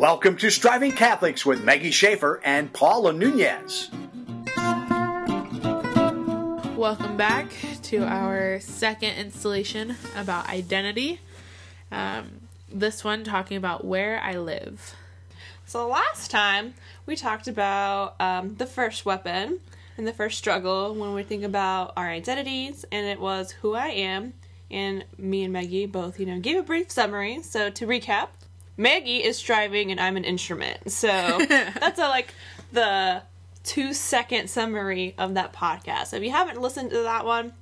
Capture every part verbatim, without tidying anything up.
Welcome to Striving Catholics with Maggie Schaefer and Paula Nunez. Welcome back to our second installation about identity. Um, this one talking about where I live. So last time we talked about um, the first weapon and the first struggle when we think about our identities, and it was who I am. And me and Maggie both, you know, gave a brief summary. So to recap, Maggie is striving and I'm an instrument. So that's a, like the two second summary of that podcast. If you haven't listened to that one,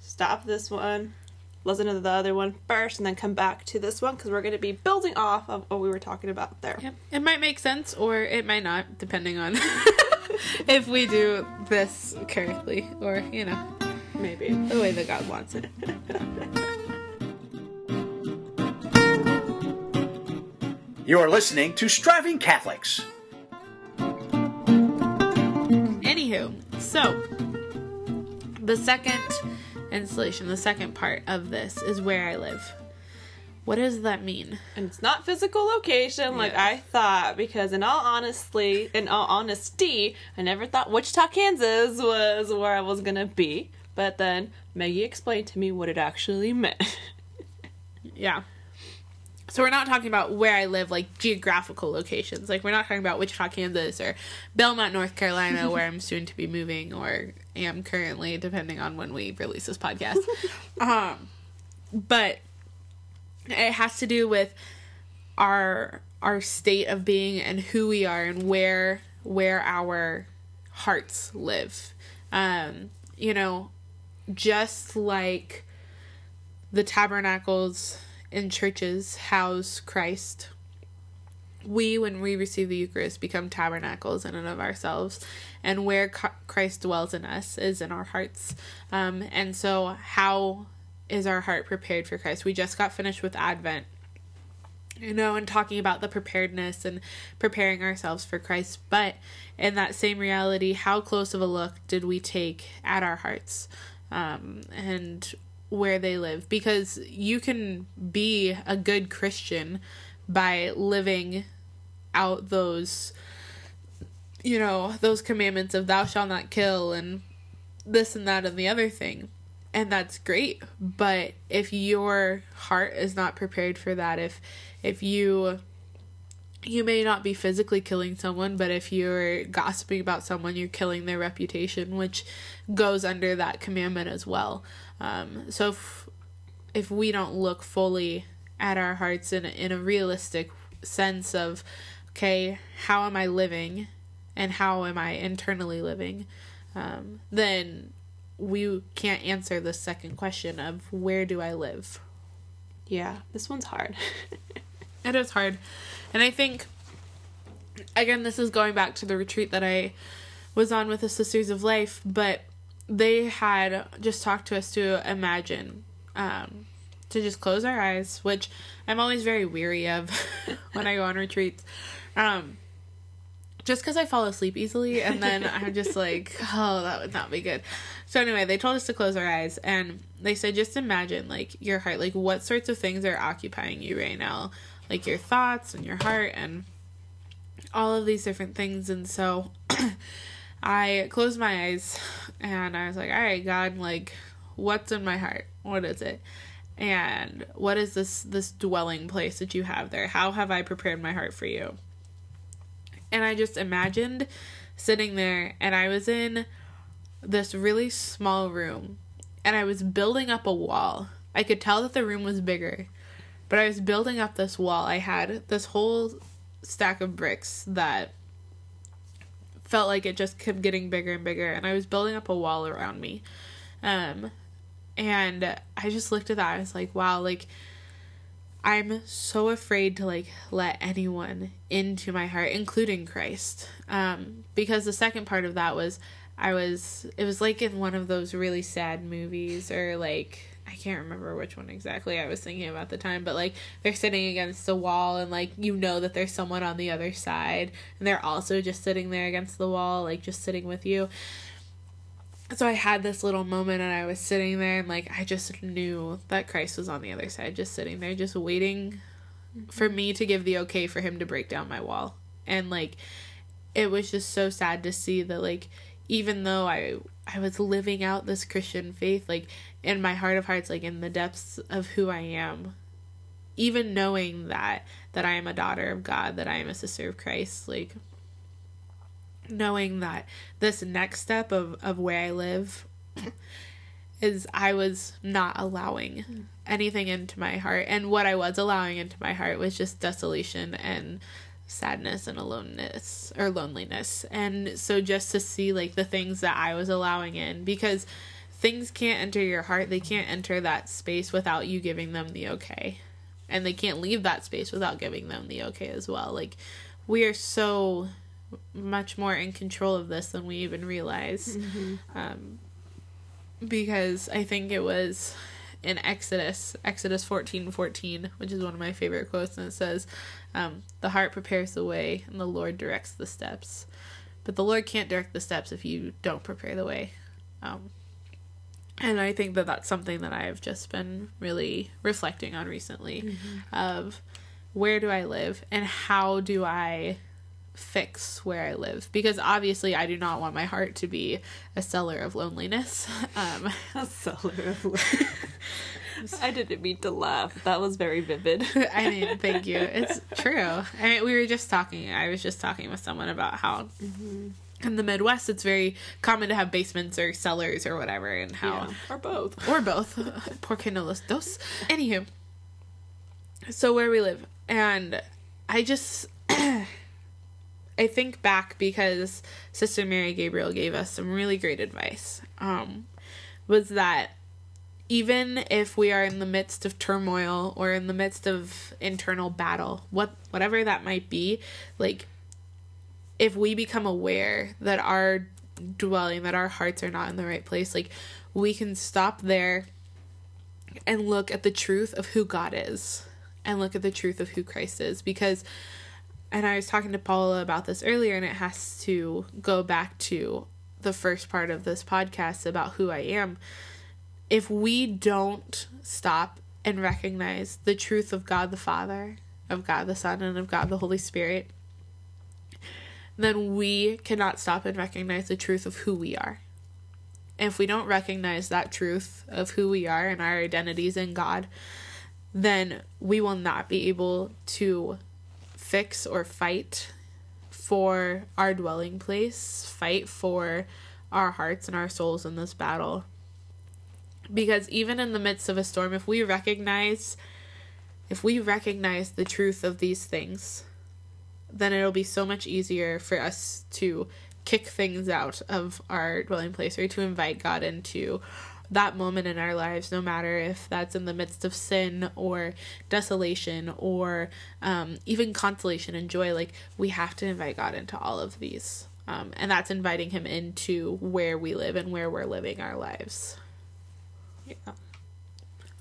stop this one, listen to the other one first, and then come back to this one because we're going to be building off of what we were talking about there. Yep. It might make sense or it might not, depending on if we do this correctly or, you know, maybe the way that God wants it. You are listening to Striving Catholics. Anywho, so the second installation, the second part of this is where I live. What does that mean? And it's not physical location like yeah. I thought, because in all honestly, in all honesty, I never thought Wichita, Kansas was where I was going to be. But then Maggie explained to me what it actually meant. Yeah. So we're not talking about where I live, like geographical locations. Like we're not talking about Wichita, Kansas or Belmont, North Carolina, where I'm soon to be moving or am currently, depending on when we release this podcast. um, but it has to do with our our state of being and who we are and where where our hearts live. Um, you know, just like the tabernacles in churches house Christ, we, when we receive the Eucharist, become tabernacles in and of ourselves, and where Christ dwells in us is in our hearts. Um, and so how is our heart prepared for Christ? We just got finished with Advent, you know, and talking about the preparedness and preparing ourselves for Christ. But in that same reality, how close of a look did we take at our hearts um, and where they live? Because you can be a good Christian by living out those, you know, those commandments of thou shalt not kill and this and that and the other thing. And that's great, but if your heart is not prepared for that, if if you you may not be physically killing someone, but if you're gossiping about someone, you're killing their reputation, which goes under that commandment as well. Um, so if, if we don't look fully at our hearts in in a realistic sense of, okay, how am I living, and how am I internally living, um, then we can't answer the second question of where do I live? Yeah, this one's hard. It is hard. And I think, again, this is going back to the retreat that I was on with the Sisters of Life, but they had just talked to us to imagine, um, to just close our eyes, which I'm always very weary of when I go on retreats. Um, Just because I fall asleep easily, and then I'm just like, oh, that would not be good. So anyway, they told us to close our eyes, and they said, just imagine, like, your heart. Like, what sorts of things are occupying you right now? Like, your thoughts and your heart and all of these different things. And so I closed my eyes, and I was like, all right, God, like, what's in my heart? What is it? And what is this this dwelling place that you have there? How have I prepared my heart for you? And I just imagined sitting there, and I was in this really small room, and I was building up a wall. I could tell that the room was bigger, but I was building up this wall. I had this whole stack of bricks that felt like it just kept getting bigger and bigger, and I was building up a wall around me. Um, and I just looked at that. I was like, wow, like, I'm so afraid to, like, let anyone into my heart, including Christ. Um, because the second part of that was, I was, it was like in one of those really sad movies, or, like, I can't remember which one exactly I was thinking about at the time, but, like, they're sitting against the wall, and, like, you know that there's someone on the other side, and they're also just sitting there against the wall, like, just sitting with you. So I had this little moment, and I was sitting there, and, like, I just knew that Christ was on the other side, just sitting there, just waiting mm-hmm. for me to give the okay for him to break down my wall. And, like, it was just so sad to see that, like, even though I I was living out this Christian faith, like, in my heart of hearts, like, in the depths of who I am, even knowing that, that I am a daughter of God, that I am a sister of Christ, like, knowing that this next step of, of where I live is I was not allowing anything into my heart. And what I was allowing into my heart was just desolation and sadness and aloneness or loneliness. And so just to see, like, the things that I was allowing in, because things can't enter your heart, they can't enter that space without you giving them the okay, and they can't leave that space without giving them the okay as well. Like, we are so much more in control of this than we even realize. Mm-hmm. Um, because I think it was in Exodus, Exodus fourteen fourteen, which is one of my favorite quotes, and it says, um, the heart prepares the way and the Lord directs the steps. But the Lord can't direct the steps if you don't prepare the way. Um, and I think that that's something that I've just been really reflecting on recently, mm-hmm. of where do I live and how do I fix where I live, because obviously I do not want my heart to be a cellar of loneliness. Um, a cellar of loneliness. I didn't mean to laugh. That was very vivid. I mean, thank you. It's true. I mean, we were just talking. I was just talking with someone about how mm-hmm. in the Midwest it's very common to have basements or cellars or whatever, and how yeah, or both or both. Porque no los dos. Anywho, so where we live, and I just. I think back because Sister Mary Gabriel gave us some really great advice, um, was that even if we are in the midst of turmoil or in the midst of internal battle, what whatever that might be, like, if we become aware that our dwelling, that our hearts are not in the right place, like, we can stop there and look at the truth of who God is and look at the truth of who Christ is. Because and I was talking to Paula about this earlier, and it has to go back to the first part of this podcast about who I am. If we don't stop and recognize the truth of God the Father, of God the Son, and of God the Holy Spirit, then we cannot stop and recognize the truth of who we are. And if we don't recognize that truth of who we are and our identities in God, then we will not be able to fix or fight for our dwelling place, fight for our hearts and our souls in this battle. Because even in the midst of a storm, if we recognize, if we recognize the truth of these things, then it'll be so much easier for us to kick things out of our dwelling place or to invite God into that moment in our lives, no matter if that's in the midst of sin or desolation or um, even consolation and joy. Like, we have to invite God into all of these. Um, and that's inviting him into where we live and where we're living our lives. Yeah.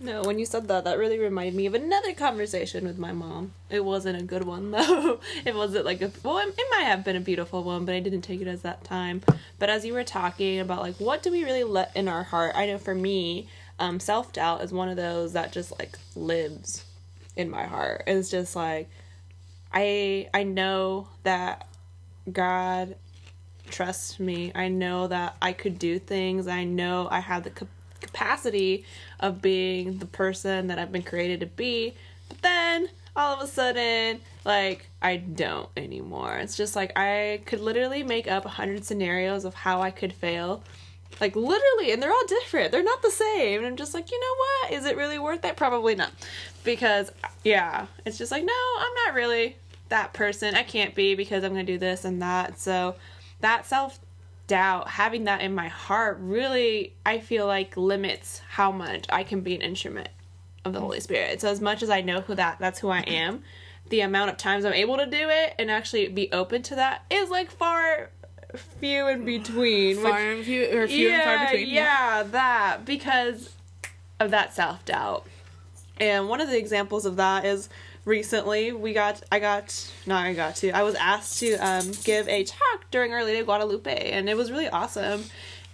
No, when you said that, that really reminded me of another conversation with my mom. It wasn't a good one, though. It wasn't like a... Well, it might have been a beautiful one, but I didn't take it as that time. But as you were talking about, like, what do we really let in our heart? I know for me, um, self-doubt is one of those that just, like, lives in my heart. It's just, like, I I know that God trusts me. I know that I could do things. I know I have the capacity. capacity of being the person that I've been created to be, but then all of a sudden, like, I don't anymore. It's just like I could literally make up a hundred scenarios of how I could fail, like, literally, and they're all different, they're not the same, and I'm just like, you know what, is it really worth it? Probably not. Because yeah, it's just like, no, I'm not really that person, I can't be, because I'm gonna do this and that. So that self doubt, having that in my heart, really, I feel like limits how much I can be an instrument of the Holy Spirit. So as much as I know who that that's who I am, the amount of times I'm able to do it and actually be open to that is, like, far few in between. Far which, and few, or few yeah, and far between. Yeah, yeah, that, because of that self-doubt. And one of the examples of that is recently we got, I got, not I got to, I was asked to um, give a talk during Our Lady of Guadalupe, and it was really awesome.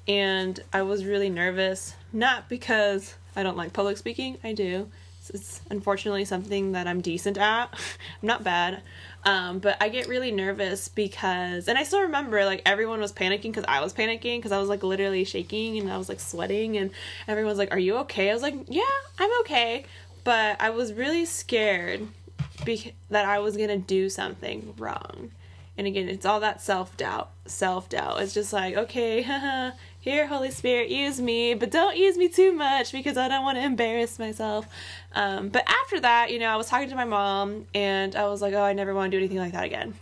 And I was really nervous, not because I don't like public speaking, I do. It's unfortunately something that I'm decent at. I'm not bad. Um, but I get really nervous because, and I still remember, like, everyone was panicking because I was panicking because I was, like, literally shaking and I was, like, sweating, and everyone's like, are you okay? I was like, yeah, I'm okay. But I was really scared be- that I was going to do something wrong. And again, it's all that self-doubt, self-doubt. It's just like, okay, haha, here, Holy Spirit, use me, but don't use me too much because I don't want to embarrass myself. Um, but after that, you know, I was talking to my mom, and I was like, oh, I never want to do anything like that again.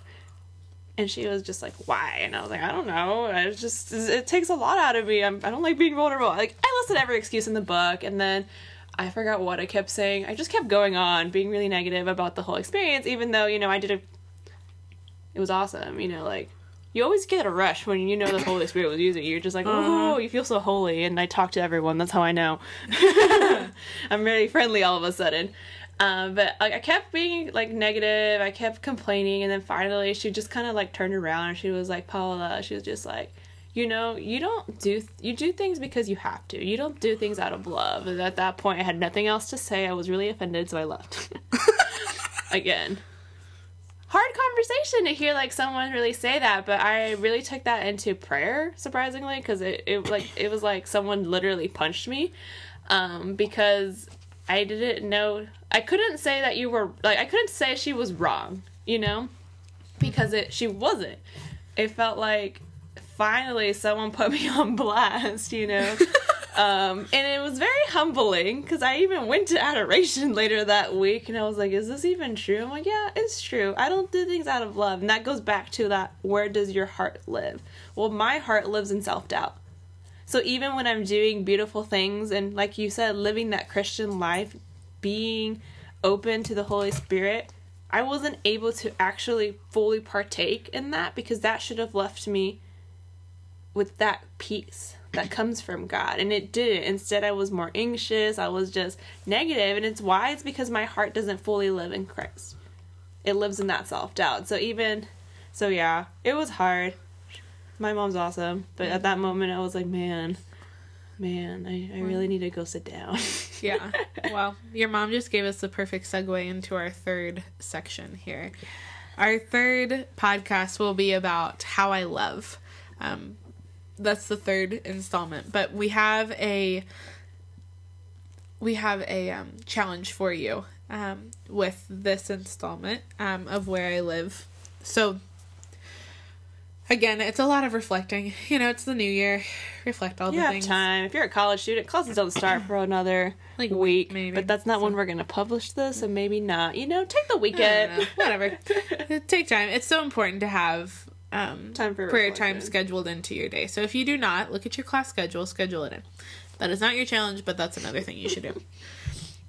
And she was just like, why? And I was like, I don't know. I was just, it takes a lot out of me. I'm, I don't like being vulnerable. Like, I listed every excuse in the book, and then I forgot what I kept saying. I just kept going on, being really negative about the whole experience, even though, you know, I did a it was awesome, you know, like, you always get a rush when you know the Holy Spirit was using you. You're just like, oh, uh-huh. You feel so holy, and I talk to everyone, that's how I know. I'm really friendly all of a sudden. Um, but, like, I kept being, like, negative, I kept complaining, and then finally she just kind of, like, turned around, and she was like, Paula, she was just like, you know, you don't do, th- you do things because you have to. You don't do things out of love. And at that point, I had nothing else to say. I was really offended, so I left. Again. Hard conversation to hear, like, someone really say that, but I really took that into prayer, surprisingly, because it, it, like, it was like someone literally punched me, um, because I didn't know, I couldn't say that you were, like, I couldn't say she was wrong, you know, because it she wasn't. It felt like, finally, someone put me on blast, you know, um, and it was very humbling, because I even went to adoration later that week, and I was like, is this even true? I'm like, yeah, it's true. I don't do things out of love, and that goes back to that, where does your heart live? Well, my heart lives in self-doubt. So even when I'm doing beautiful things, and like you said, living that Christian life, being open to the Holy Spirit, I wasn't able to actually fully partake in that, because that should have left me with that peace that comes from God, and it didn't. Instead, I was more anxious, I was just negative, and it's why? It's because my heart doesn't fully live in Christ. It lives in that self-doubt. So even, so yeah, it was hard. My mom's awesome, but at that moment, I was like, man, man, I, I really need to go sit down. Yeah, well, your mom just gave us the perfect segue into our third section here. Our third podcast will be about how I love. Um, That's the third installment, but we have a we have a um, challenge for you um, with this installment um, of where I live. So again, it's a lot of reflecting. You know, it's the new year. Reflect all you the have things. Time. If you're a college student, classes don't start for another like week, maybe. But that's not so. When we're gonna publish this, and maybe not. You know, take the weekend. Whatever. Take time. It's so important to have. Um, time for prayer reflection. Time scheduled into your day. So if you do not, look at your class schedule, schedule it in. That is not your challenge, but that's another thing you should do.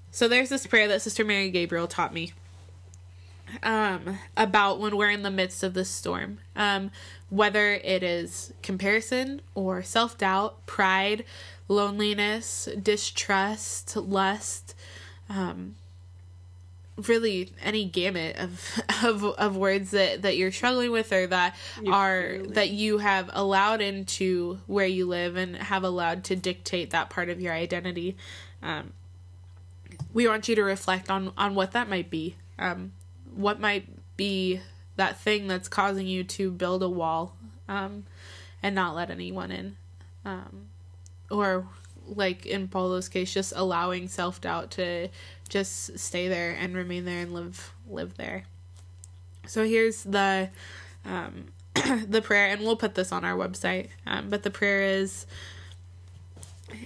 So there's this prayer that Sister Mary Gabriel taught me um, about when we're in the midst of this storm. Um, whether it is comparison or self-doubt, pride, loneliness, distrust, lust, um, really any gamut of, of of words that that you're struggling with, or that you are really. That you have allowed into where you live and have allowed to dictate that part of your identity. Um, we want you to reflect on, on what that might be. Um, what might be that thing that's causing you to build a wall um, and not let anyone in. Um, or like in Paula's case, just allowing self-doubt to just stay there and remain there and live live there. So here's the um, the prayer, and we'll put this on our website. Um, but the prayer is,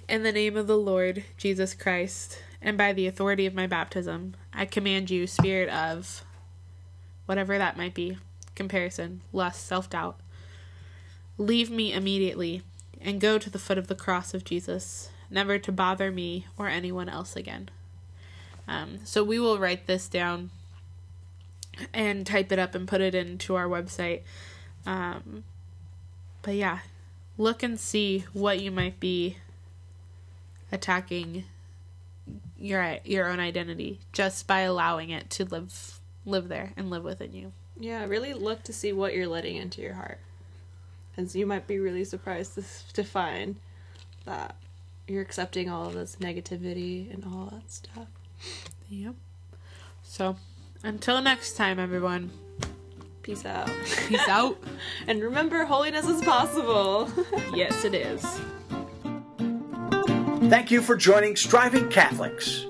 in the name of the Lord Jesus Christ, and by the authority of my baptism, I command you, spirit of whatever that might be, comparison, lust, self-doubt, leave me immediately and go to the foot of the cross of Jesus, never to bother me or anyone else again. Um, so we will write this down and type it up and put it into our website. Um, but yeah, look and see what you might be attacking your your own identity just by allowing it to live live there and live within you. Yeah, really look to see what you're letting into your heart. And so you might be really surprised to, to find that you're accepting all of this negativity and all that stuff. Yep. So, until next time, everyone. Peace out. Peace out. And remember, holiness is possible. Yes, it is. Thank you for joining Striving Catholics.